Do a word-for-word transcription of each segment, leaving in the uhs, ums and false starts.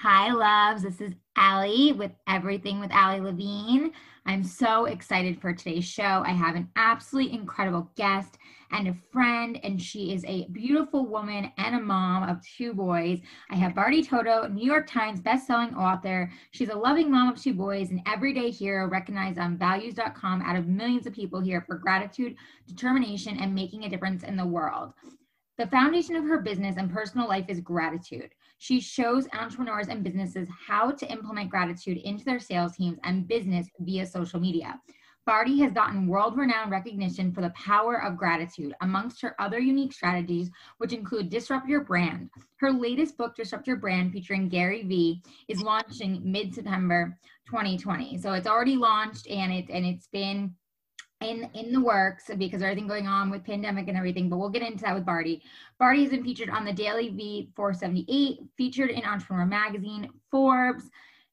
Hi, loves. This is Allie with Everything with Allie Levine. I'm so excited for today's show. I have an absolutely incredible guest and a friend, and she is a beautiful woman and a mom of two boys. I have Bardi Toto, New York Times bestselling author. She's a loving mom of two boys, an everyday hero recognized on values dot com out of millions of people here for gratitude, determination, and making a difference in the world. The foundation of her business and personal life is gratitude. She shows entrepreneurs and businesses how to implement gratitude into their sales teams and business via social media. Bardi has gotten world-renowned recognition for the power of gratitude amongst her other unique strategies, which include Disrupt Your Brand. Her latest book, Disrupt Your Brand, featuring Gary V, is launching mid-September twenty twenty. So it's already launched, and it, and it's been in in the works because everything going on with pandemic and everything, but we'll get into that with Bardi. Bardi has been featured on the Daily V four seventy-eight, featured in Entrepreneur Magazine, Forbes.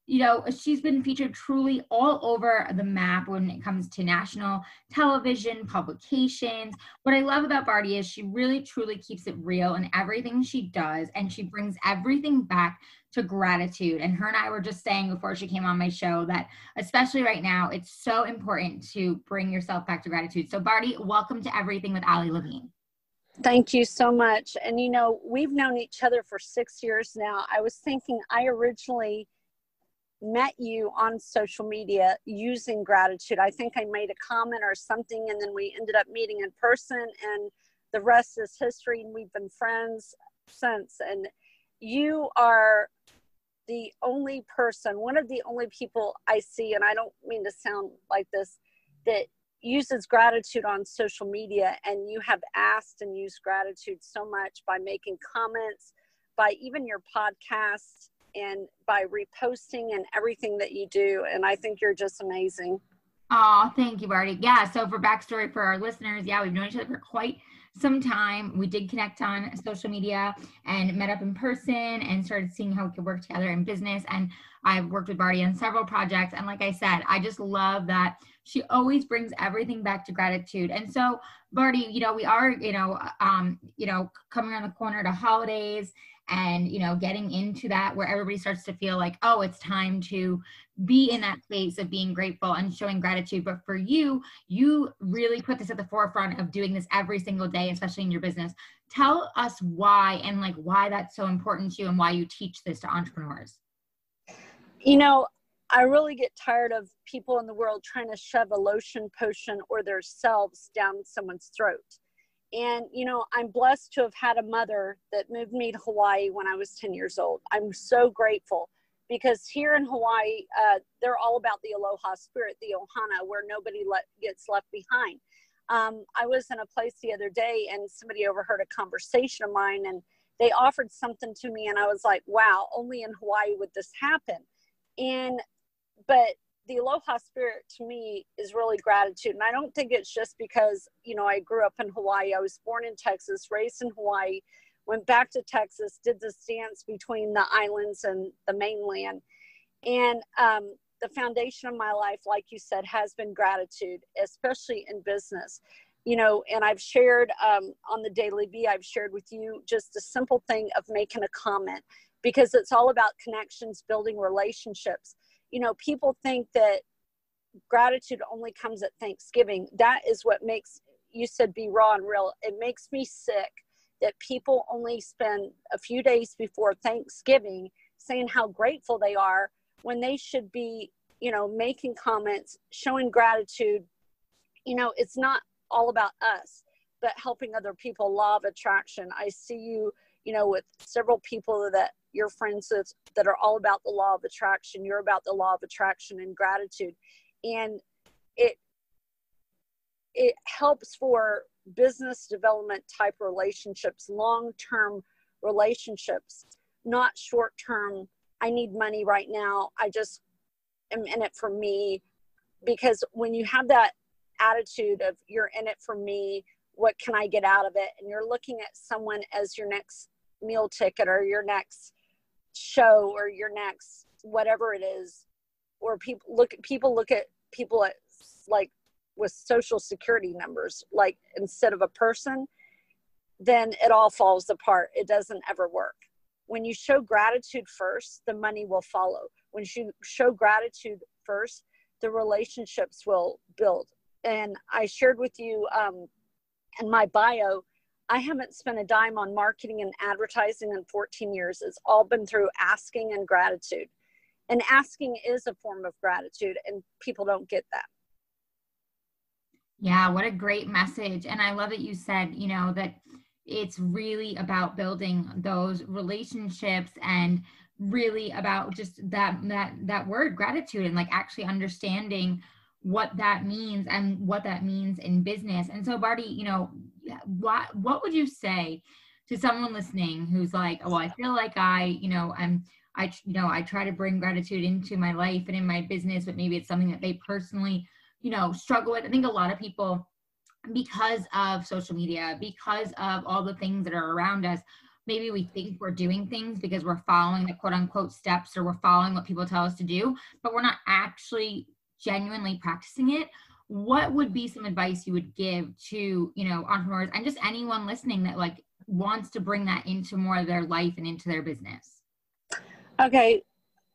You know, she's been featured truly all over the map when it comes to national television, publications. What I love about Bardi is she really truly keeps it real in everything she does, and she brings everything back to gratitude. And her and I were just saying before she came on my show that especially right now, it's so important to bring yourself back to gratitude. So Bardi, welcome to Everything with Allie Levine. Thank you so much. And you know, we've known each other for six years now. I was thinking I originally met you on social media using gratitude. I think I made a comment or something, and then we ended up meeting in person, and the rest is history, and we've been friends since. And you are the only person, one of the only people I see, and I don't mean to sound like this, that uses gratitude on social media, and you have asked and used gratitude so much by making comments, by even your podcast, and by reposting and everything that you do. And I think you're just amazing. Oh, thank you, Bardi. Yeah, so for backstory for our listeners, yeah, we've known each other for quite some time. We did connect on social media and met up in person and started seeing how we could work together in business. And I've worked with Bardi on several projects. And like I said, I just love that she always brings everything back to gratitude. And so, Bardi, you know, we are, you know, um, you know, coming around the corner to holidays, and, you know, getting into that where everybody starts to feel like, oh, it's time to be in that place of being grateful and showing gratitude. But for you, you really put this at the forefront of doing this every single day, especially in your business. Tell us why, and like why that's so important to you and why you teach this to entrepreneurs. You know, I really get tired of people in the world trying to shove a lotion potion or their selves down someone's throat. And, you know, I'm blessed to have had a mother that moved me to Hawaii when I was ten years old. I'm so grateful because here in Hawaii, uh, they're all about the aloha spirit, the ohana, where nobody let, gets left behind. Um, I was in a place the other day and somebody overheard a conversation of mine, and they offered something to me, and I was like, wow, only in Hawaii would this happen. And, but the aloha spirit to me is really gratitude. And I don't think it's just because, you know, I grew up in Hawaii. I was born in Texas, raised in Hawaii, went back to Texas, did this dance between the islands and the mainland. And um, the foundation of my life, like you said, has been gratitude, especially in business. You know, and I've shared um, on the Daily V, I've shared with you just a simple thing of making a comment, because it's all about connections, building relationships. You know, people think that gratitude only comes at Thanksgiving. That is what makes, you said, be raw and real. It makes me sick that people only spend a few days before Thanksgiving saying how grateful they are when they should be, you know, making comments, showing gratitude. You know, it's not all about us, but helping other people. Law of attraction. I see you, you know, with several people that your friends that are all about the law of attraction. You're about the law of attraction and gratitude. And it, it helps for business development type relationships, long-term relationships, not short-term, I need money right now, I just am in it for me. Because when you have that attitude of you're in it for me, what can I get out of it? And you're looking at someone as your next meal ticket or your next show or your next whatever it is, or people look at people look at people at like with social security numbers, like instead of a person, then it all falls apart. It doesn't ever work. When you show gratitude first, the money will follow. When you show gratitude first, the relationships will build. And I shared with you um, in my bio, I haven't spent a dime on marketing and advertising in fourteen years. It's all been through asking and gratitude. And asking is a form of gratitude, and people don't get that. Yeah, what a great message. And I love that you said, you know, that it's really about building those relationships and really about just that, that, that word gratitude, and like actually understanding what that means and what that means in business. And so Bardi, you know, what, what would you say to someone listening who's like, oh, I feel like I, you know, I'm, I, you know, I try to bring gratitude into my life and in my business, but maybe it's something that they personally, you know, struggle with. I think a lot of people, because of social media, because of all the things that are around us, maybe we think we're doing things because we're following the quote unquote steps, or we're following what people tell us to do, but we're not actually genuinely practicing it. What would be some advice you would give to, you know, entrepreneurs and just anyone listening that like wants to bring that into more of their life and into their business? Okay.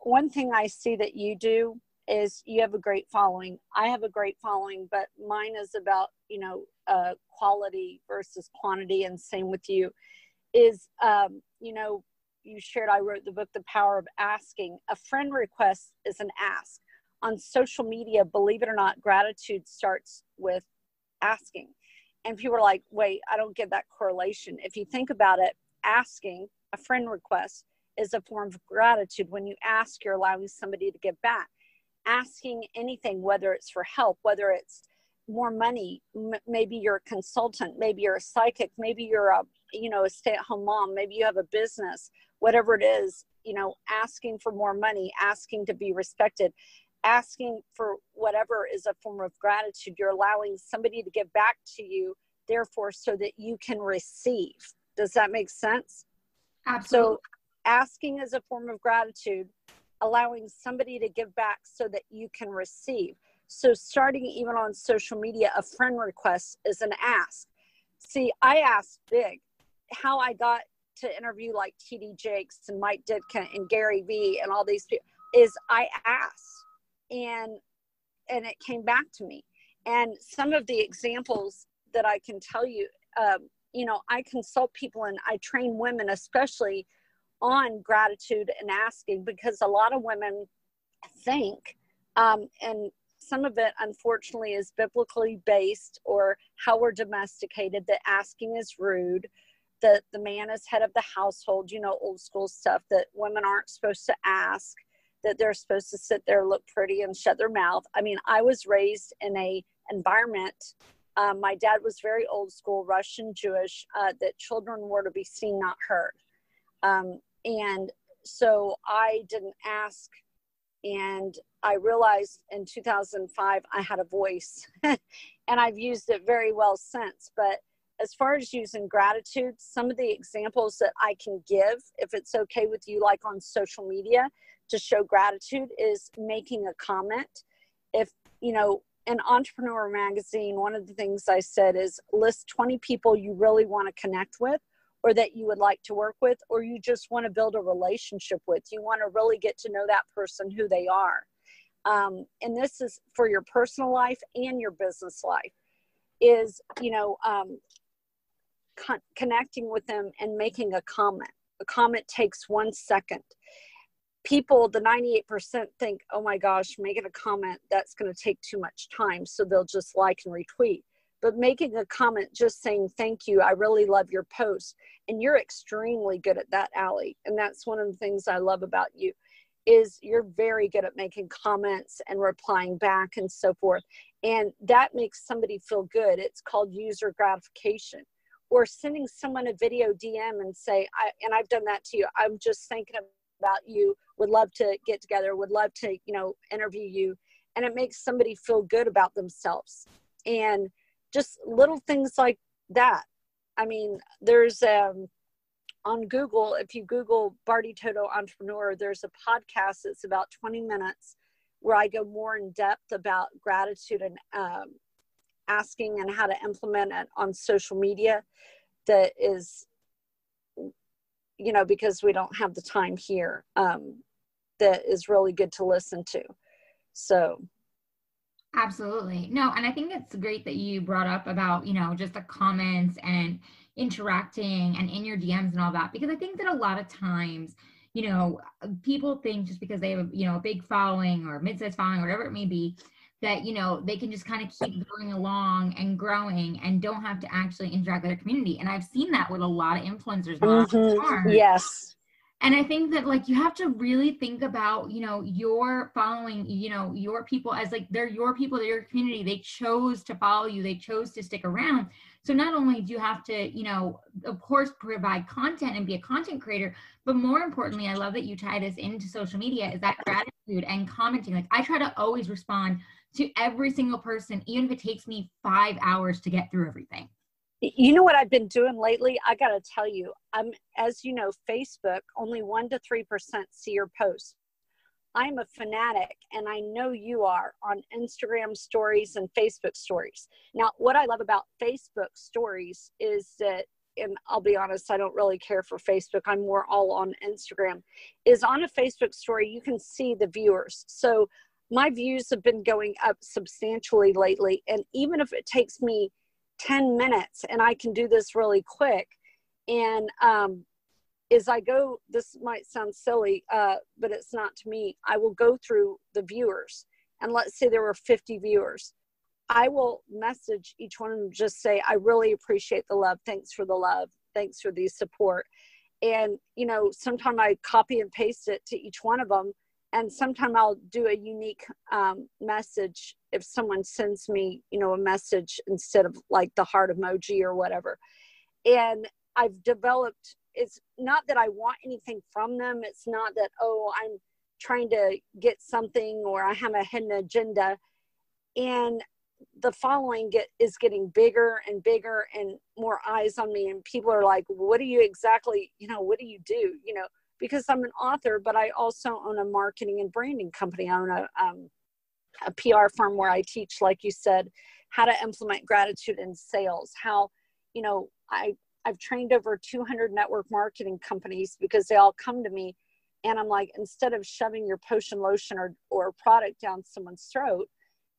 One thing I see that you do is you have a great following. I have a great following, but mine is about, you know, uh, quality versus quantity. And same with you is, um, you know, you shared, I wrote the book, The Power of Asking. A friend request is an ask. On social media, believe it or not, gratitude starts with asking. And people are like, wait, I don't get that correlation. If you think about it, asking a friend request is a form of gratitude. When you ask, you're allowing somebody to give back. Asking anything, whether it's for help, whether it's more money, m- maybe you're a consultant, maybe you're a psychic, maybe you're a, you know, a stay-at-home mom, maybe you have a business, whatever it is, you know, asking for more money, asking to be respected, asking for whatever is a form of gratitude. You're allowing somebody to give back to you, therefore, so that you can receive. Does that make sense? Absolutely. So asking is a form of gratitude, allowing somebody to give back so that you can receive. So starting even on social media, a friend request is an ask. See, I asked big. How I got to interview like T D Jakes and Mike Ditka and Gary V and all these people is I asked, and and it came back to me. And some of the examples that I can tell you, um, you know, I consult people and I train women, especially on gratitude and asking, because a lot of women think, um, and some of it unfortunately is biblically based or how we're domesticated, that asking is rude, that the man is head of the household, you know, old school stuff, that women aren't supposed to ask, that they're supposed to sit there, look pretty and shut their mouth. I mean, I was raised in a environment. Um, my dad was very old school, Russian Jewish, uh, that children were to be seen, not heard. Um, and so I didn't ask, and I realized in two thousand five, I had a voice and I've used it very well since. But as far as using gratitude, some of the examples that I can give, if it's okay with you, like on social media to show gratitude, is making a comment. If, you know, in Entrepreneur Magazine, one of the things I said is list twenty people you really want to connect with, or that you would like to work with, or you just want to build a relationship with. You want to really get to know that person, who they are. Um, and this is for your personal life and your business life, is, you know, um, con- connecting with them and making a comment. A comment takes one second. People, the ninety-eight percent think, oh my gosh, making a comment, that's going to take too much time. So they'll just like and retweet. But making a comment, just saying, thank you, I really love your post. And you're extremely good at that, Allie. And that's one of the things I love about you, is you're very good at making comments and replying back and so forth. And that makes somebody feel good. It's called user gratification. Or sending someone a video D M and say, I, and I've done that to you, I'm just thinking about you, would love to get together, would love to, you know, interview you. And it makes somebody feel good about themselves. And just little things like that. I mean, there's um, on Google, if you Google Bardi Toto Entrepreneur, there's a podcast that's about twenty minutes where I go more in depth about gratitude and um, asking and how to implement it on social media. That is, you know, because we don't have the time here, um, that is really good to listen to. So. Absolutely. No, and I think it's great that you brought up about, you know, just the comments and interacting and in your D Ms and all that, because I think that a lot of times, you know, people think just because they have, you know, a big following or mid-sized following, whatever it may be, that, you know, they can just kind of keep going along and growing and don't have to actually interact with their community. And I've seen that with a lot of influencers. Mm-hmm. Yes. And I think that, like, you have to really think about, you know, your following, you know, your people as, like, they're your people, they're your community. They chose to follow you. They chose to stick around. So not only do you have to, you know, of course, provide content and be a content creator, but more importantly, I love that you tie this into social media, is that gratitude and commenting. Like, I try to always respond to every single person, even if it takes me five hours to get through everything. You know what I've been doing lately? I got to tell you, I'm, as you know, Facebook, only one to three percent see your posts. I'm a fanatic, and I know you are, on Instagram stories and Facebook stories. Now, what I love about Facebook stories is that, and I'll be honest, I don't really care for Facebook. I'm more all on Instagram, is on a Facebook story, you can see the viewers. So my views have been going up substantially lately. And even if it takes me ten minutes, and I can do this really quick. And um, as I go, this might sound silly, uh, but it's not to me. I will go through the viewers, and let's say there were fifty viewers. I will message each one of them, just say, I really appreciate the love. Thanks for the love. Thanks for the support. And, you know, sometimes I copy and paste it to each one of them. And sometimes I'll do a unique um, message if someone sends me, you know, a message instead of like the heart emoji or whatever. And I've developed, it's not that I want anything from them. It's not that, oh, I'm trying to get something or I have a hidden agenda. And the following get, is getting bigger and bigger and more eyes on me. And people are like, what do you exactly, you know, what do you do? You know, because I'm an author, but I also own a marketing and branding company. I own a, um, a P R firm where I teach, like you said, how to implement gratitude in sales, how, you know, I, I've trained over two hundred network marketing companies because they all come to me. And I'm like, instead of shoving your potion, lotion, or, or product down someone's throat,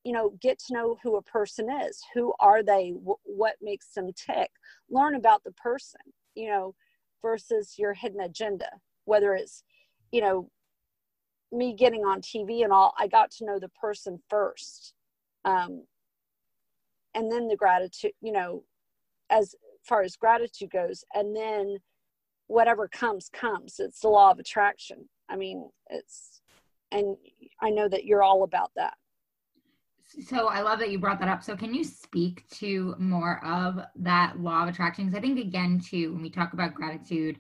you know, get to know who a person is. Who are they? W- what makes them tick? Learn about the person, you know, versus your hidden agenda. Whether it's, you know, me getting on T V and all, I got to know the person first. Um, and then the gratitude, you know, as far as gratitude goes, and then whatever comes, comes. It's the law of attraction. I mean, it's, and I know that you're all about that. So I love that you brought that up. So can you speak to more of that law of attraction? Because I think, again, too, when we talk about gratitude,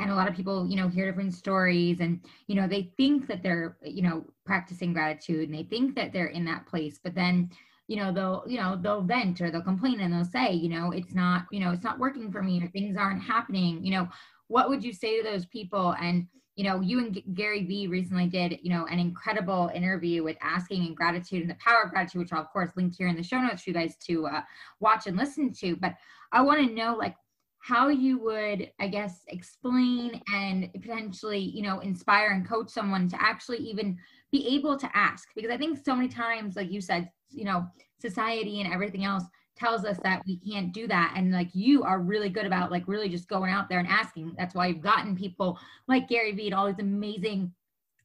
and a lot of people, you know, hear different stories and, you know, they think that they're, you know, practicing gratitude and they think that they're in that place, but then, you know, they'll, you know, they'll vent or they'll complain and they'll say, you know, it's not, you know, it's not working for me or things aren't happening. You know, what would you say to those people? And, you know, you and G- Gary V recently did, you know, an incredible interview with asking and gratitude and the power of gratitude, which I'll of course link here in the show notes for you guys to uh, watch and listen to. But I want to know, like, how you would, I guess, explain and potentially, you know, inspire and coach someone to actually even be able to ask. Because I think so many times, like you said, you know, society and everything else tells us that we can't do that. And like you are really good about like really just going out there and asking. That's why you've gotten people like Gary Vee and all these amazing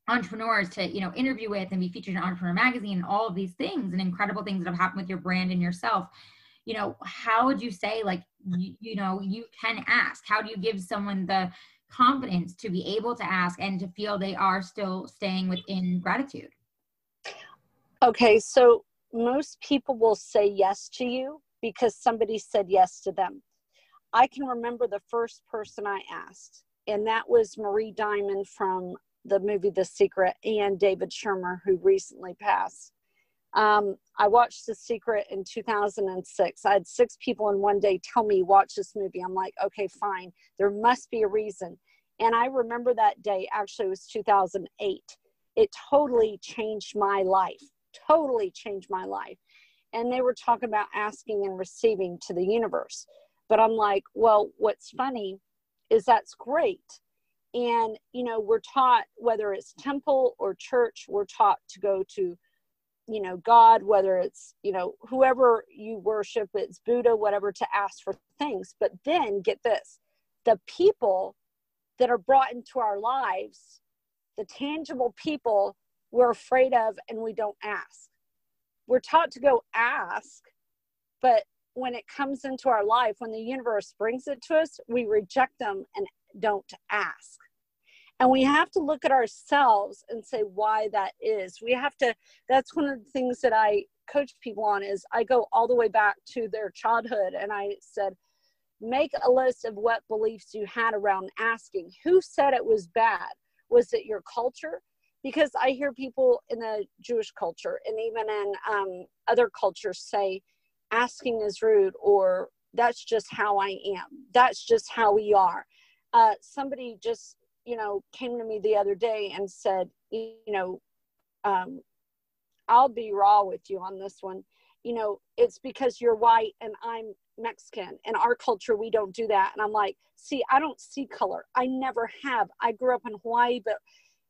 entrepreneurs to, you know, interview with and be featured in Entrepreneur Magazine and all of these things and incredible things that have happened with your brand and yourself. You know, how would you say, like, you, you know, you can ask? How do you give someone the confidence to be able to ask and to feel they are still staying within gratitude? Okay, so most people will say yes to you because somebody said yes to them. I can remember the first person I asked, and that was Marie Diamond from the movie The Secret and David Schirmer, who recently passed. Um, I watched The Secret in two thousand six. I had six people in one day tell me, watch this movie. I'm like, okay, fine. There must be a reason. And I remember that day, actually it was two thousand eight. It totally changed my life, totally changed my life. And they were talking about asking and receiving to the universe. But I'm like, well, what's funny is that's great. And, you know, we're taught, whether it's temple or church, we're taught to go to, you know, God, whether it's, you know, whoever you worship, it's Buddha, whatever, to ask for things. But then get this, the people that are brought into our lives, the tangible people we're afraid of and we don't ask. We're taught to go ask, but when it comes into our life, when the universe brings it to us, we reject them and don't ask. And we have to look at ourselves and say why that is. We have to, that's one of the things that I coach people on is I go all the way back to their childhood. And I said, make a list of what beliefs you had around asking. Who said it was bad? Was it your culture? Because I hear people in the Jewish culture and even in um, other cultures say, asking is rude, or that's just how I am. That's just how we are. Uh, somebody just, you know, came to me the other day and said, you know, um, I'll be raw with you on this one. You know, it's because you're white and I'm Mexican. In our culture, we don't do that. And I'm like, see, I don't see color. I never have. I grew up in Hawaii, but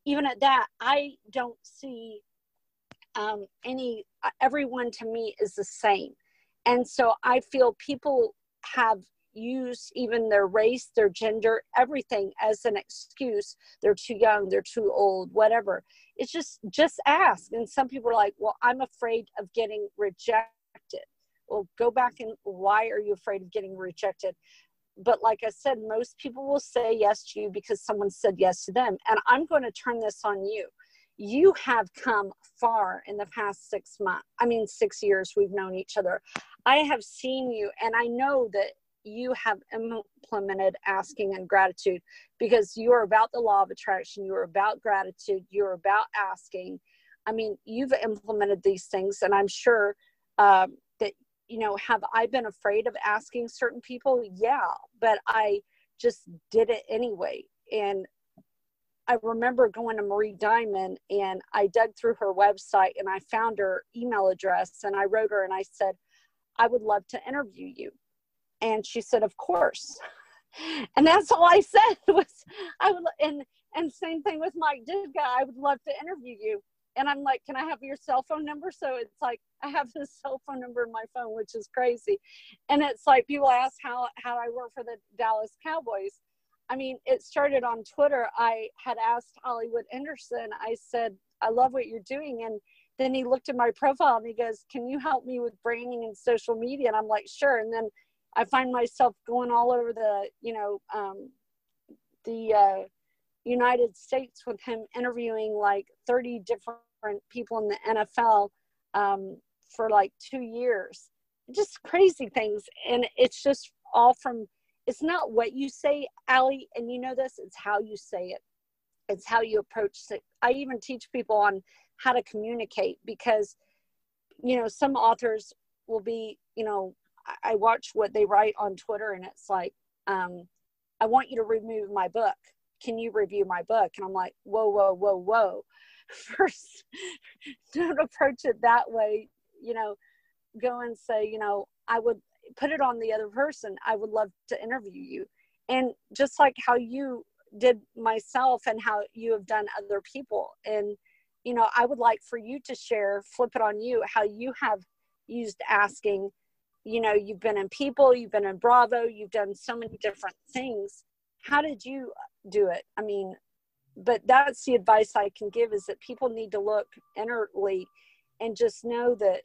even at that, I don't see um, any, everyone to me is the same. And so I feel people have used even their race, their gender, everything as an excuse. They're too young, they're too old, whatever. It's just, just ask. And some people are like, well, I'm afraid of getting rejected. Well, go back and why are you afraid of getting rejected? But like I said, most people will say yes to you because someone said yes to them. And I'm going to turn this on you. You have come far in the past six months. I mean, six years we've known each other. I have seen you, and I know that you have implemented asking and gratitude because you are about the law of attraction. You are about gratitude. You're about asking. I mean, you've implemented these things, and I'm sure um, that, you know, have I been afraid of asking certain people? Yeah, but I just did it anyway. And I remember going to Marie Diamond and I dug through her website and I found her email address and I wrote her and I said, I would love to interview you. And she said, of course. And that's all I said was, I would, and, and same thing with Mike Ditka, I would love to interview you. And I'm like, can I have your cell phone number? So it's like, I have this cell phone number in my phone, which is crazy. And it's like, people ask how, how I work for the Dallas Cowboys. I mean, it started on Twitter. I had asked Hollywood Anderson, I said, I love what you're doing. And then he looked at my profile and he goes, can you help me with branding and social media? And I'm like, sure. And then I find myself going all over the, you know, um, the uh, United States with him interviewing like thirty different people in the N F L um, for like two years. Just crazy things. And it's just all from, it's not what you say, Allie, and you know this, it's how you say it. It's how you approach it. I even teach people on how to communicate because, you know, some authors will be, you know, I watch what they write on Twitter and it's like, um, I want you to remove my book. Can you review my book? And I'm like, whoa, whoa, whoa, whoa. First, don't approach it that way. You know, go and say, you know, I would, put it on the other person. I would love to interview you. And just like how you did myself and how you have done other people. And, you know, I would like for you to share, flip it on you, how you have used asking. You know, you've been in People, you've been in Bravo, you've done so many different things. How did you do it? I mean, but that's the advice I can give is that people need to look inwardly and just know that,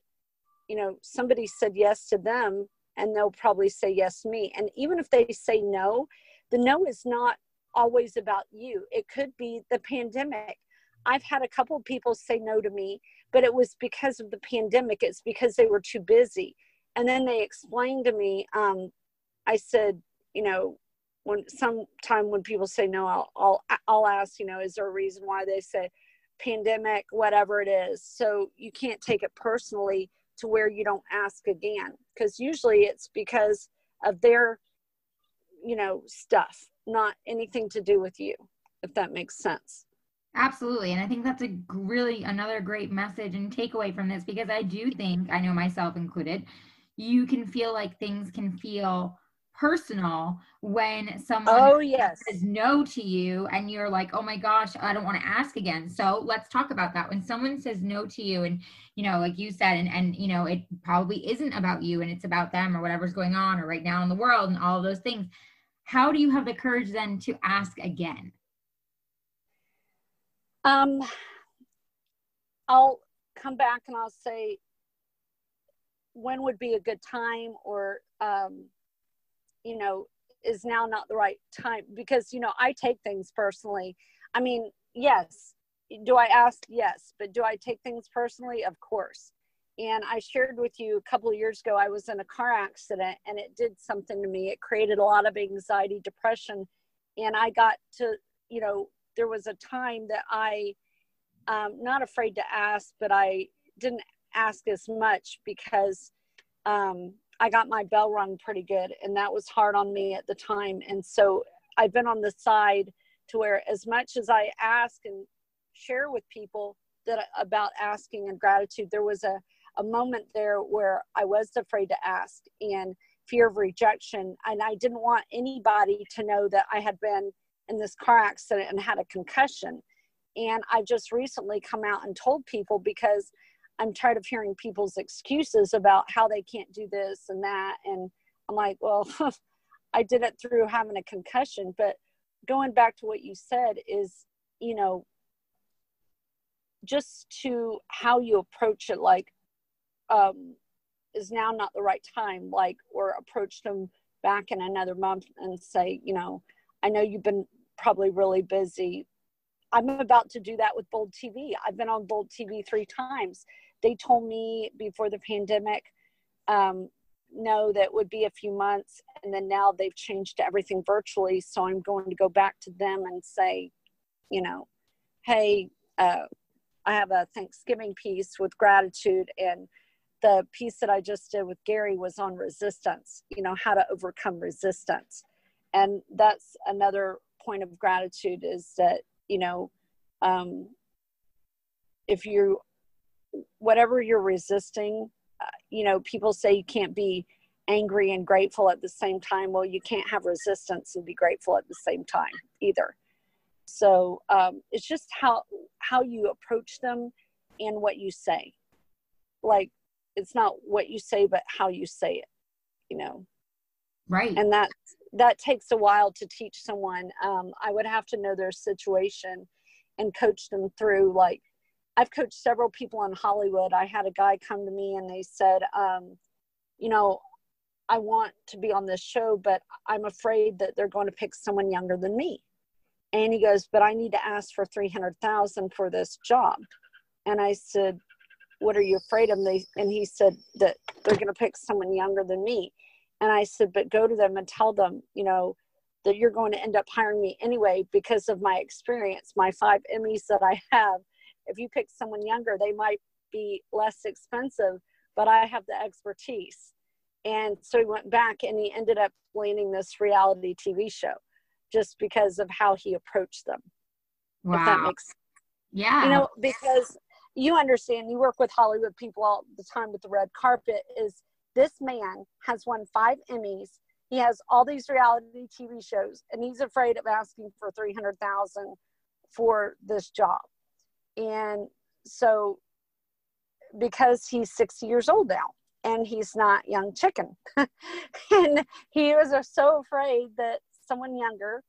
you know, somebody said yes to them. And they'll probably say yes to me. And even if they say no, the no is not always about you. It could be the pandemic. I've had a couple of people say no to me but it was because of the pandemic. It's because they were too busy. And then they explained to me, um, I said, you know, when sometime when people say, no, I'll, I'll, I'll ask, you know, is there a reason why they say pandemic, whatever it is. So you can't take it personally to where you don't ask again, because usually it's because of their, you know, stuff, not anything to do with you, if that makes sense. Absolutely. And I think that's a really another great message and takeaway from this, because I do think, I know myself included, you can feel like things can feel personal when someone oh, yes. says no to you and you're like, oh my gosh, I don't want to ask again. So let's talk about that. When someone says no to you and, you know, like you said, and, and, you know, it probably isn't about you and it's about them or whatever's going on or right now in the world and all of those things, how do you have the courage then to ask again? Um, I'll come back and I'll say, when would be a good time, or, um, you know, is now not the right time? Because, you know, I take things personally. I mean, yes. Do I ask? Yes. But do I take things personally? Of course. And I shared with you a couple of years ago, I was in a car accident and it did something to me. It created a lot of anxiety, depression. And I got to, you know, there was a time that I, um, not afraid to ask, but I didn't ask as much because, um, I got my bell rung pretty good, and that was hard on me at the time. And so I've been on the side to where as much as I ask and share with people that about asking and gratitude, there was a, a moment there where I was afraid to ask and fear of rejection. And I didn't want anybody to know that I had been in this car accident and had a concussion. And I just recently come out and told people, because I'm tired of hearing people's excuses about how they can't do this and that. And I'm like, well, I did it through having a concussion. But going back to what you said is, you know, just to how you approach it, like, um, is now not the right time, like, or approach them back in another month and say, you know, I know you've been probably really busy. I'm about to do that with Bold T V. I've been on Bold T V three times. They told me before the pandemic, um, no, that would be a few months. And then now they've changed everything virtually. So I'm going to go back to them and say, you know, hey, uh, I have a Thanksgiving piece with gratitude. And the piece that I just did with Gary was on resistance, you know, how to overcome resistance. And that's another point of gratitude, is that, you know, um, if you, whatever you're resisting, uh, you know, people say you can't be angry and grateful at the same time. Well, you can't have resistance and be grateful at the same time either. So um, it's just how, how you approach them and what you say. Like, it's not what you say, but how you say it, you know? Right. And that's, that takes a while to teach someone. Um, I would have to know their situation and coach them through. Like, I've coached several people in Hollywood. I had a guy come to me and they said, um, you know, I want to be on this show, but I'm afraid that they're going to pick someone younger than me. And he goes, but I need to ask for three hundred thousand dollars for this job. And I said, what are you afraid of? And, they, and he said that they're going to pick someone younger than me. And I said, but go to them and tell them, you know, that you're going to end up hiring me anyway because of my experience, my five Emmys that I have. If you pick someone younger, they might be less expensive, but I have the expertise. And so he went back and he ended up landing this reality T V show just because of how he approached them. Wow. If that makes sense. Yeah. You know, because you understand, you work with Hollywood people all the time with the red carpet, is this man has won five Emmys. He has all these reality T V shows, and he's afraid of asking for three hundred thousand dollars for this job. And so, because he's sixty years old now, and he's not young chicken. And he was so afraid that someone younger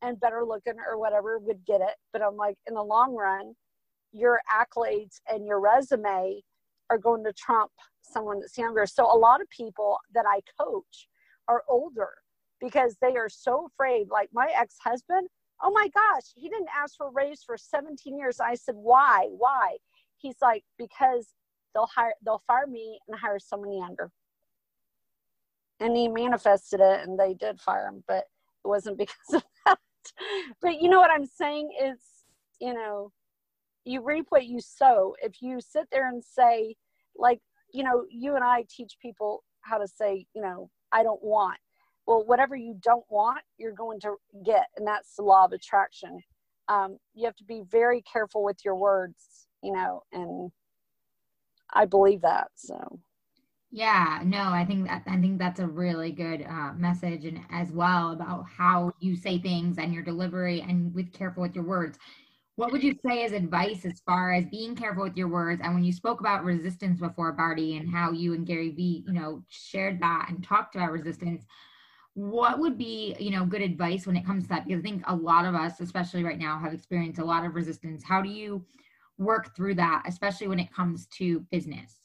and better looking or whatever would get it. But I'm like, in the long run, your accolades and your resume are going to trump someone that's younger. So a lot of people that I coach are older because they are so afraid. Like my ex-husband, oh my gosh, he didn't ask for a raise for seventeen years. I said, why? Why? he's like, because they'll hire, they'll fire me and hire someone younger. And he manifested it and they did fire him, but it wasn't because of that. But you know what I'm saying is, you know, you reap what you sow. If you sit there and say, like, you know, you and I teach people how to say, you know, I don't want. Well, whatever you don't want, you're going to get. And that's the law of attraction. Um, you have to be very careful with your words, you know, and I believe that. So. Yeah, no, I think that, I think that's a really good uh, message, and as well about how you say things and your delivery and with careful with your words. What would you say as advice as far as being careful with your words? And when you spoke about resistance before, Bardi, and how you and Gary V, you know, shared that and talked about resistance, what would be, you know, good advice when it comes to that? Because I think a lot of us, especially right now, have experienced a lot of resistance. How do you work through that, especially when it comes to business?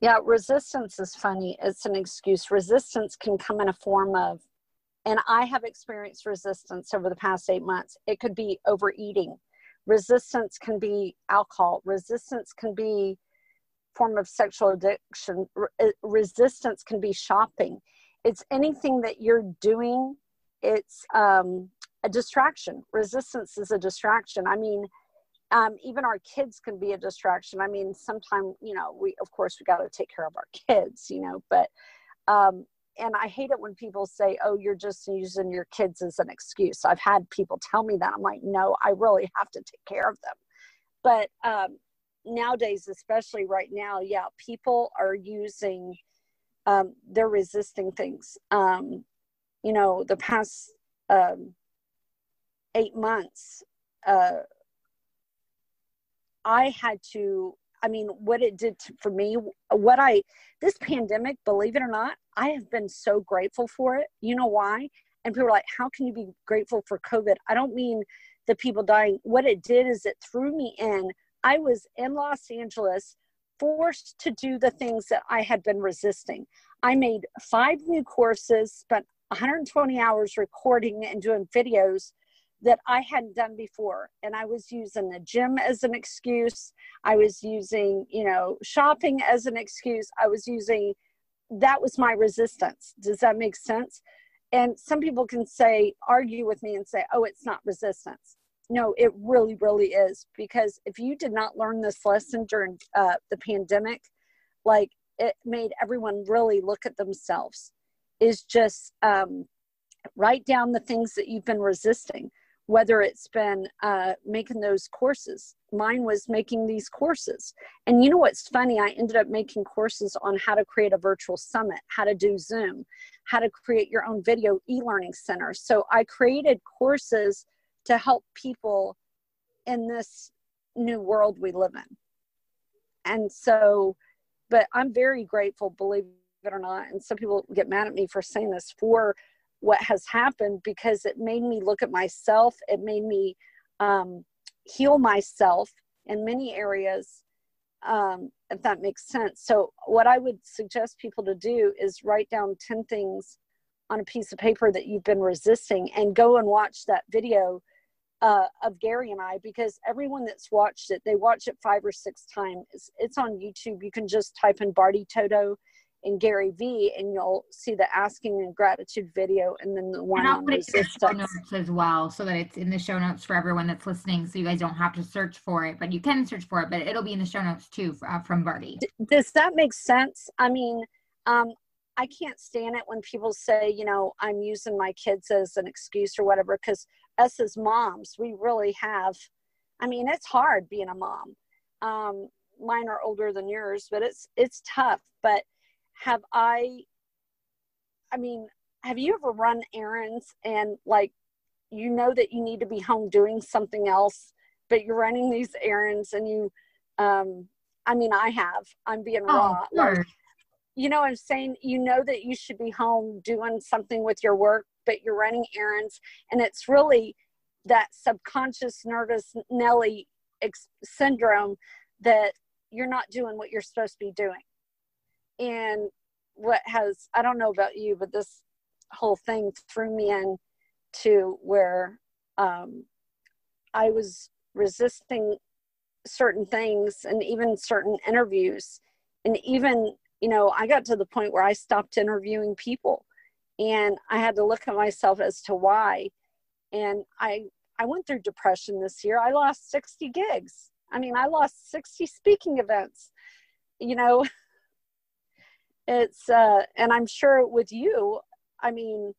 Yeah, resistance is funny. It's an excuse. Resistance can come in a form of, and I have experienced resistance over the past eight months. It could be overeating. Resistance can be alcohol. Resistance can be form of sexual addiction. Resistance can be shopping. It's anything that you're doing. It's um, a distraction. Resistance is a distraction. I mean, Um, even our kids can be a distraction. I mean, sometimes, you know, we, of course, we got to take care of our kids, you know, but, um, and I hate it when people say, oh, you're just using your kids as an excuse. I've had people tell me that. I'm like, no, I really have to take care of them. But um, nowadays, especially right now, yeah, people are using, um, they're resisting things. Um, you know, the past um, eight months, uh, I had to, I mean, what it did to, for me, what I, this pandemic, believe it or not, I have been so grateful for it. You know why? And people are like, how can you be grateful for COVID? I don't mean the people dying. What it did is it threw me in. I was in Los Angeles, forced to do the things that I had been resisting. I made five new courses, spent one hundred twenty hours recording and doing videos that I hadn't done before. And I was using the gym as an excuse. I was using, you know, shopping as an excuse. I was using, that was my resistance. Does that make sense? And some people can say, argue with me and say, oh, it's not resistance. No, it really, really is. Because if you did not learn this lesson during uh, the pandemic, like it made everyone really look at themselves. Is just um, write down the things that you've been resisting. Whether it's been uh, making those courses. Mine was making these courses. And you know what's funny? I ended up making courses on how to create a virtual summit, how to do Zoom, how to create your own video e-learning center. So I created courses to help people in this new world we live in. And so, but I'm very grateful, believe it or not, and some people get mad at me for saying this, for what has happened, because it made me look at myself. It made me um, heal myself in many areas, um, if that makes sense. So what I would suggest people to do is write down ten things on a piece of paper that you've been resisting, and go and watch that video uh, of Gary and I, because everyone that's watched it, they watch it five or six times. It's, it's on YouTube. You can just type in Bardi Toto and Gary V, and you'll see the asking and gratitude video, and then the one on resistance as well, so that it's in the show notes for everyone that's listening, so you guys don't have to search for it, but you can search for it, but it'll be in the show notes too uh, from Bardi. Does that make sense? I mean, um, I can't stand it when people say, you know, I'm using my kids as an excuse or whatever, because us as moms, we really have, I mean, it's hard being a mom. Um, mine are older than yours, but it's, it's tough. But Have I, I mean, have you ever run errands and like, you know that you need to be home doing something else, but you're running these errands and you, um, I mean, I have, I'm being oh, raw. Sure. Like, you know what I'm saying? You know that you should be home doing something with your work, but you're running errands. And it's really that subconscious nervous Nelly ex- syndrome that you're not doing what you're supposed to be doing. And what has, I don't know about you, but this whole thing threw me in to where um, I was resisting certain things and even certain interviews. And even, you know, I got to the point where I stopped interviewing people, and I had to look at myself as to why. And I, I went through depression this year. I lost sixty gigs. I mean, I lost sixty speaking events, you know, it's, uh, and I'm sure with you, I mean,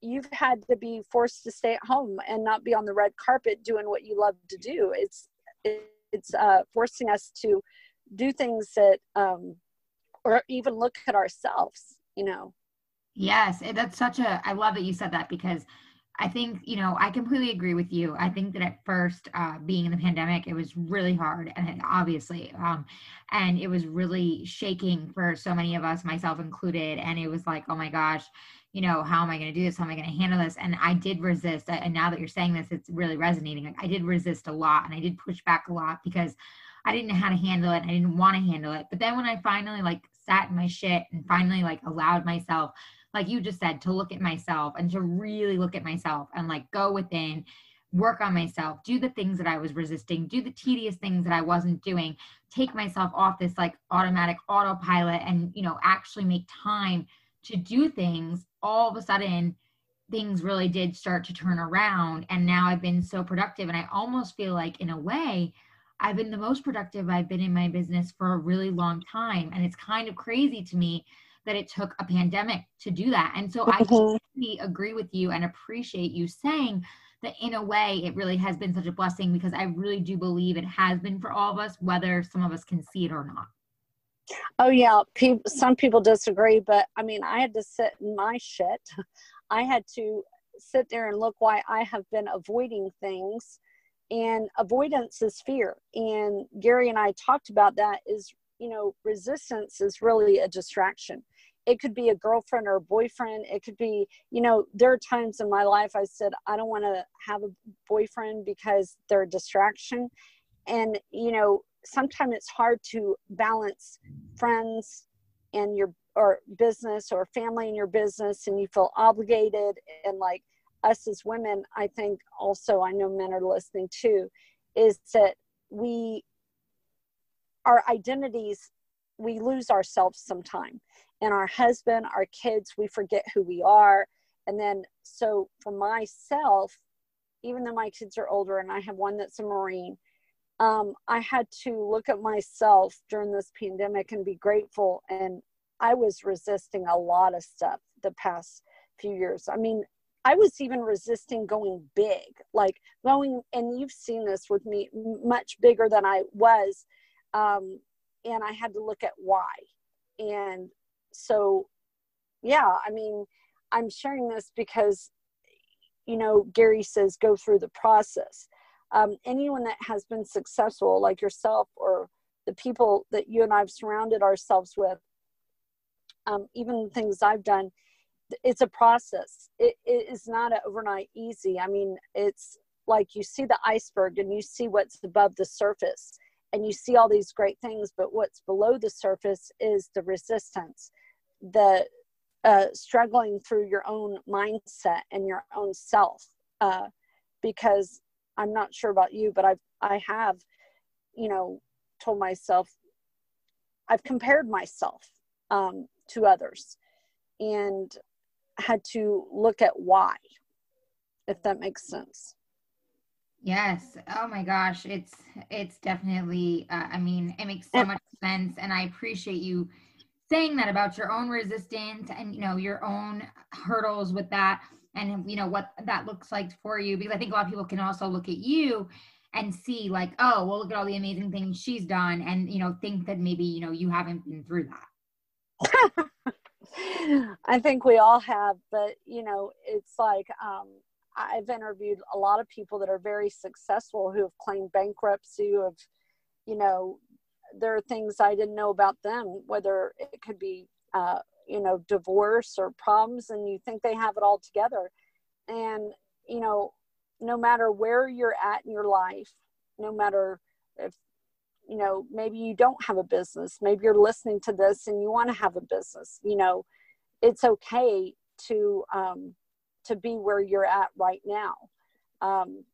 you've had to be forced to stay at home and not be on the red carpet doing what you love to do. It's, it's uh, forcing us to do things that, um, or even look at ourselves, you know? Yes. That's such a, I love that you said that, because I think, you know, I completely agree with you. I think that at first, uh, being in the pandemic, it was really hard, and obviously, um, and it was really shaking for so many of us, myself included. And it was like, oh my gosh, you know, how am I going to do this? How am I going to handle this? And I did resist. And now that you're saying this, it's really resonating. Like, I did resist a lot, and I did push back a lot, because I didn't know how to handle it. I didn't want to handle it. But then when I finally like sat in my shit and finally like allowed myself, like you just said, to look at myself and to really look at myself and like go within, work on myself, do the things that I was resisting, do the tedious things that I wasn't doing, take myself off this like automatic autopilot and, you know, actually make time to do things. All of a sudden, things really did start to turn around. And now I've been so productive, and I almost feel like in a way, I've been the most productive I've been in my business for a really long time. And it's kind of crazy to me that it took a pandemic to do that. And so I completely agree with you and appreciate you saying that in a way it really has been such a blessing, because I really do believe it has been for all of us, whether some of us can see it or not. Oh yeah. Pe- some people disagree, but I mean, I had to sit in my shit. I had to sit there and look why I have been avoiding things, and avoidance is fear. And Gary and I talked about that, is, you know, resistance is really a distraction. It could be a girlfriend or a boyfriend. It could be, you know, there are times in my life I said, I don't want to have a boyfriend because they're a distraction. And, you know, sometimes it's hard to balance friends and your, or business, or family in your business, and you feel obligated. And like us as women, I think also, I know men are listening too, is that we, our identities, we lose ourselves sometime, and our husband, our kids, we forget who we are. And then, so for myself, even though my kids are older and I have one that's a Marine, um, I had to look at myself during this pandemic and be grateful. And I was resisting a lot of stuff the past few years. I mean, I was even resisting going big, like going, and you've seen this with me, much bigger than I was. Um, and I had to look at why. And so, yeah, I mean, I'm sharing this because, you know, Gary says, go through the process. Um, anyone that has been successful like yourself, or the people that you and I've surrounded ourselves with, um, even things I've done, it's a process. It, it is not an overnight easy. I mean, it's like you see the iceberg and you see what's above the surface, and you see all these great things, but what's below the surface is the resistance, the uh, struggling through your own mindset and your own self. Uh, because I'm not sure about you, but I've, I have, you know, told myself, I've compared myself um, to others, and had to look at why, if that makes sense. Yes. Oh my gosh. It's, it's definitely, uh, I mean, it makes so much sense. And I appreciate you saying that about your own resistance and, you know, your own hurdles with that, and, you know, what that looks like for you. Because I think a lot of people can also look at you and see like, oh, well, look at all the amazing things she's done. And, you know, think that maybe, you know, you haven't been through that. I think we all have, but you know, it's like, um, I've interviewed a lot of people that are very successful, who have claimed bankruptcy, who have, you know, there are things I didn't know about them, whether it could be, uh, you know, divorce or problems, and you think they have it all together. And, you know, no matter where you're at in your life, no matter if, you know, maybe you don't have a business, maybe you're listening to this and you want to have a business, you know, it's okay to, um, to be where you're at right now. Um,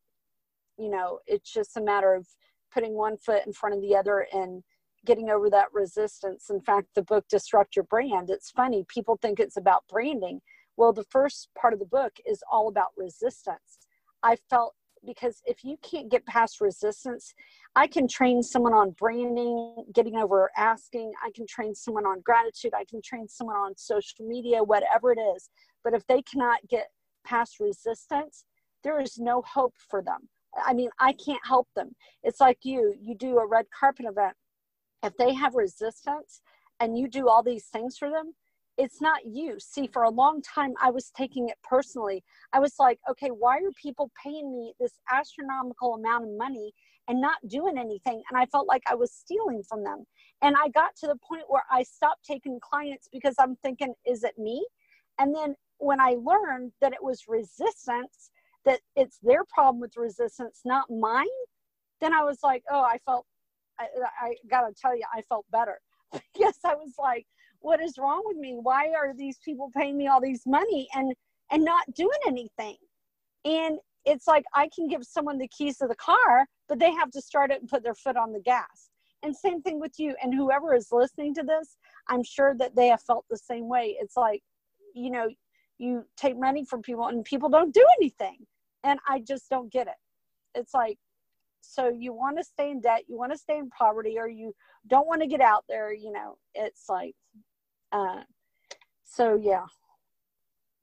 you know, it's just a matter of putting one foot in front of the other and getting over that resistance. In fact, the book Disrupt Your Brand, it's funny, people think it's about branding. Well, the first part of the book is all about resistance. I felt, because if you can't get past resistance, I can train someone on branding, getting over asking. I can train someone on gratitude. I can train someone on social media, whatever it is. But if they cannot get past resistance, there is no hope for them. I mean, I can't help them. It's like you, you do a red carpet event. If they have resistance and you do all these things for them, it's not you. See, for a long time, I was taking it personally. I was like, okay, why are people paying me this astronomical amount of money and not doing anything? And I felt like I was stealing from them. And I got to the point where I stopped taking clients because I'm thinking, is it me? And then when I learned that it was resistance, that it's their problem with resistance, not mine, then I was like, oh, I felt, I, I gotta tell you, I felt better. Yes, I was like, what is wrong with me? Why are these people paying me all these money and, and not doing anything? And it's like, I can give someone the keys to the car, but they have to start it and put their foot on the gas. And same thing with you. And whoever is listening to this, I'm sure that they have felt the same way. It's like, you know, you take money from people and people don't do anything. And I just don't get it. It's like, so you want to stay in debt, you want to stay in poverty, or you don't want to get out there. You know, it's like, Uh, so yeah.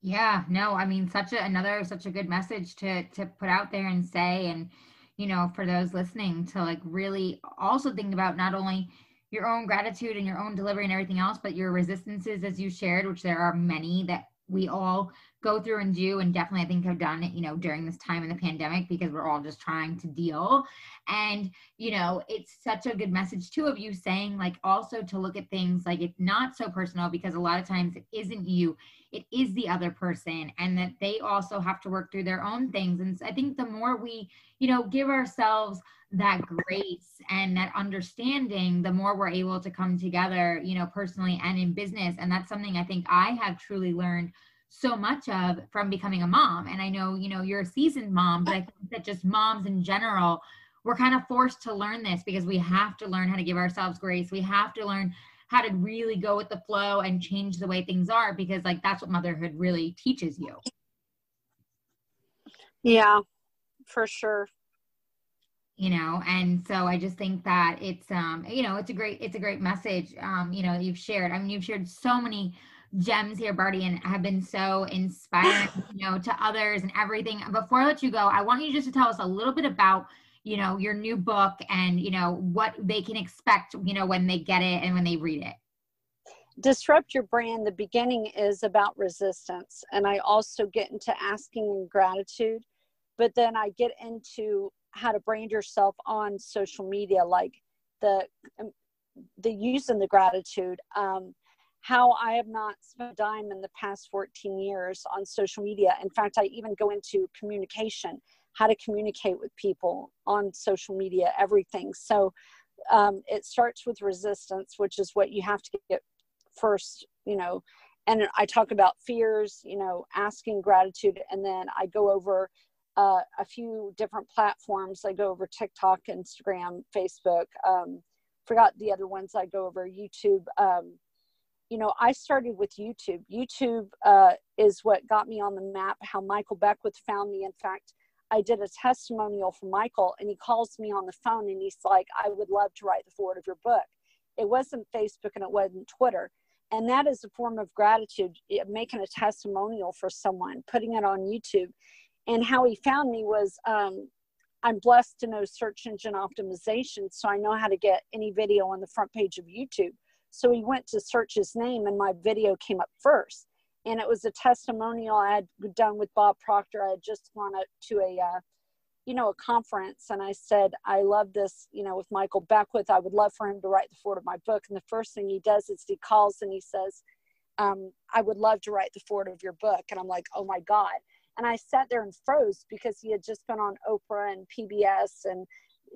Yeah, no, I mean, such a, another, such a good message to, to put out there and say, and, you know, for those listening to like really also think about not only your own gratitude and your own delivery and everything else, but your resistances as you shared, which there are many that we all go through and do, and definitely I think have done it, you know, during this time in the pandemic, because we're all just trying to deal. And, you know, it's such a good message too of you saying like also to look at things like it's not so personal, because a lot of times it isn't you, it is the other person, and that they also have to work through their own things. And so I think the more we, you know, give ourselves that grace and that understanding, the more we're able to come together, you know, personally and in business. And that's something I think I have truly learned so much of from becoming a mom. And I know, you know, you're a seasoned mom, but I think that just moms in general, we're kind of forced to learn this, because we have to learn how to give ourselves grace. We have to learn how to really go with the flow and change the way things are, because like that's what motherhood really teaches you. Yeah, for sure. You know, and so I just think that it's, um, you know, it's a great, it's a great message, um, you know, that you've shared. I mean, you've shared so many gems here, Bardi, and have been so inspiring, you know, to others and everything. Before I let you go, I want you just to tell us a little bit about, you know, your new book and, you know, what they can expect, you know, when they get it and when they read it. Disrupt Your Brand. The beginning is about resistance. And I also get into asking and gratitude, but then I get into how to brand yourself on social media, like the the use and the gratitude, um, how I have not spent a dime in the past fourteen years on social media. In fact, I even go into communication, how to communicate with people on social media, everything. So um, it starts with resistance, which is what you have to get first, you know, and I talk about fears, you know, asking, gratitude, and then I go over Uh, a few different platforms. I go over TikTok, Instagram, Facebook, um, forgot the other ones I go over, YouTube. Um, you know, I started with YouTube. YouTube uh, is what got me on the map, how Michael Beckwith found me. In fact, I did a testimonial for Michael, and he calls me on the phone and he's like, I would love to write the foreword of your book. It wasn't Facebook and it wasn't Twitter. And that is a form of gratitude, making a testimonial for someone, putting it on YouTube. And how he found me was, um, I'm blessed to know search engine optimization, so I know how to get any video on the front page of YouTube. So he went to search his name, and my video came up first. And it was a testimonial I had done with Bob Proctor. I had just gone up to a, uh, you know, a conference, and I said, I love this, you know, with Michael Beckwith. I would love for him to write the foreword of my book. And the first thing he does is he calls and he says, um, I would love to write the foreword of your book. And I'm like, oh my God. And I sat there and froze, because he had just been on Oprah and P B S and,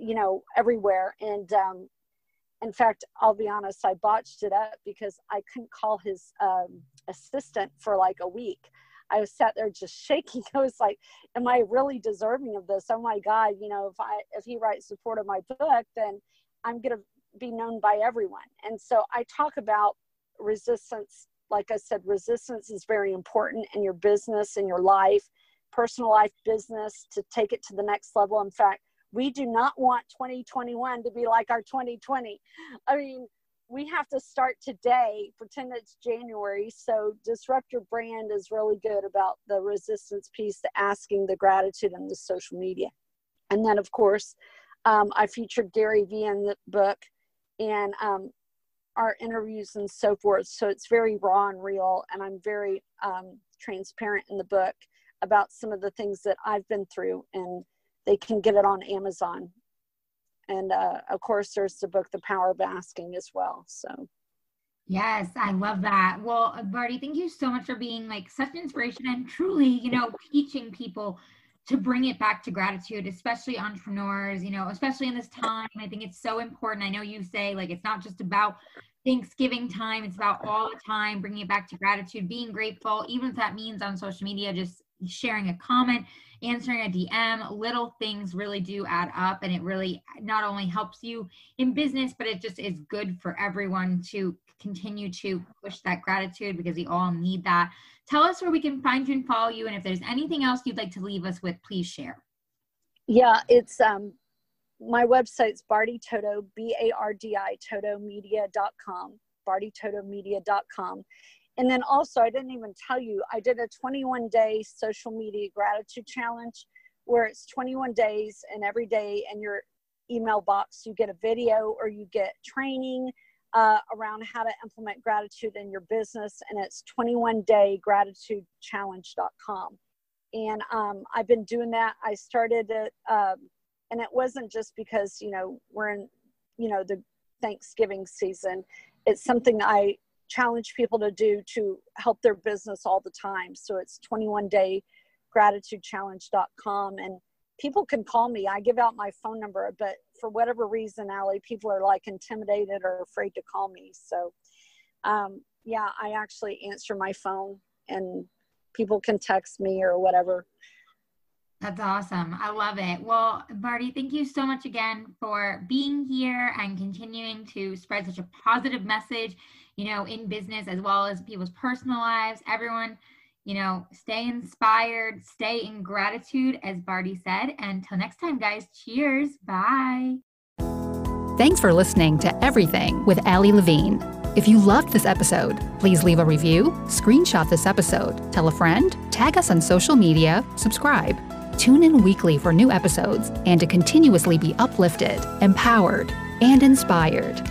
you know, everywhere. And um, in fact, I'll be honest, I botched it up because I couldn't call his um, assistant for like a week. I was sat there just shaking. I was like, am I really deserving of this? Oh my God, you know, if I, if he writes support of my book, then I'm going to be known by everyone. And so I talk about resistance. Like I said, resistance is very important in your business, in your life, personal life, business, to take it to the next level. In fact, we do not want twenty twenty-one to be like our twenty twenty. I mean, we have to start today, pretend it's January. So Disrupt Your Brand is really good about the resistance piece, the asking, the gratitude, and the social media. And then of course, um, I featured Gary V in the book, and um, our interviews and so forth. So it's very raw and real. And I'm very um, transparent in the book about some of the things that I've been through, and they can get it on Amazon. And uh, of course, there's the book, The Power of Asking, as well. So, yes, I love that. Well, Bardi, thank you so much for being like such inspiration and truly, you know, teaching people to bring it back to gratitude, especially entrepreneurs, you know, especially in this time. I think it's so important. I know you say like, it's not just about Thanksgiving time, it's about all the time, bringing it back to gratitude, being grateful, even if that means on social media, just sharing a comment, answering a D M, little things really do add up. And it really not only helps you in business, but it just is good for everyone to continue to push that gratitude, because we all need that. Tell us where we can find you and follow you. And if there's anything else you'd like to leave us with, please share. Yeah, it's um, my website's Bardi Toto, B A R D I Toto Media dot com, Bardi Toto Media dot com. And then also, I didn't even tell you, I did a twenty-one day social media gratitude challenge where it's twenty-one days, and every day in your email box, you get a video or you get training uh, around how to implement gratitude in your business. And it's twenty-one day gratitude challenge dot com. And um, I've been doing that. I started it, um, and it wasn't just because, you know, we're in, you know, the Thanksgiving season. It's something I challenge people to do to help their business all the time. So it's twenty-one day gratitude challenge dot com, and people can call me. I give out my phone number, but for whatever reason, Allie, people are like intimidated or afraid to call me. So um, yeah, I actually answer my phone, and people can text me or whatever. That's awesome. I love it. Well, Bardi, thank you so much again for being here and continuing to spread such a positive message, you know, in business as well as people's personal lives. Everyone, you know, stay inspired, stay in gratitude, as Bardi said. And till next time, guys, cheers. Bye. Thanks for listening to Everything with Allie Levine. If you loved this episode, please leave a review, screenshot this episode, tell a friend, tag us on social media, subscribe. Tune in weekly for new episodes and to continuously be uplifted, empowered, and inspired.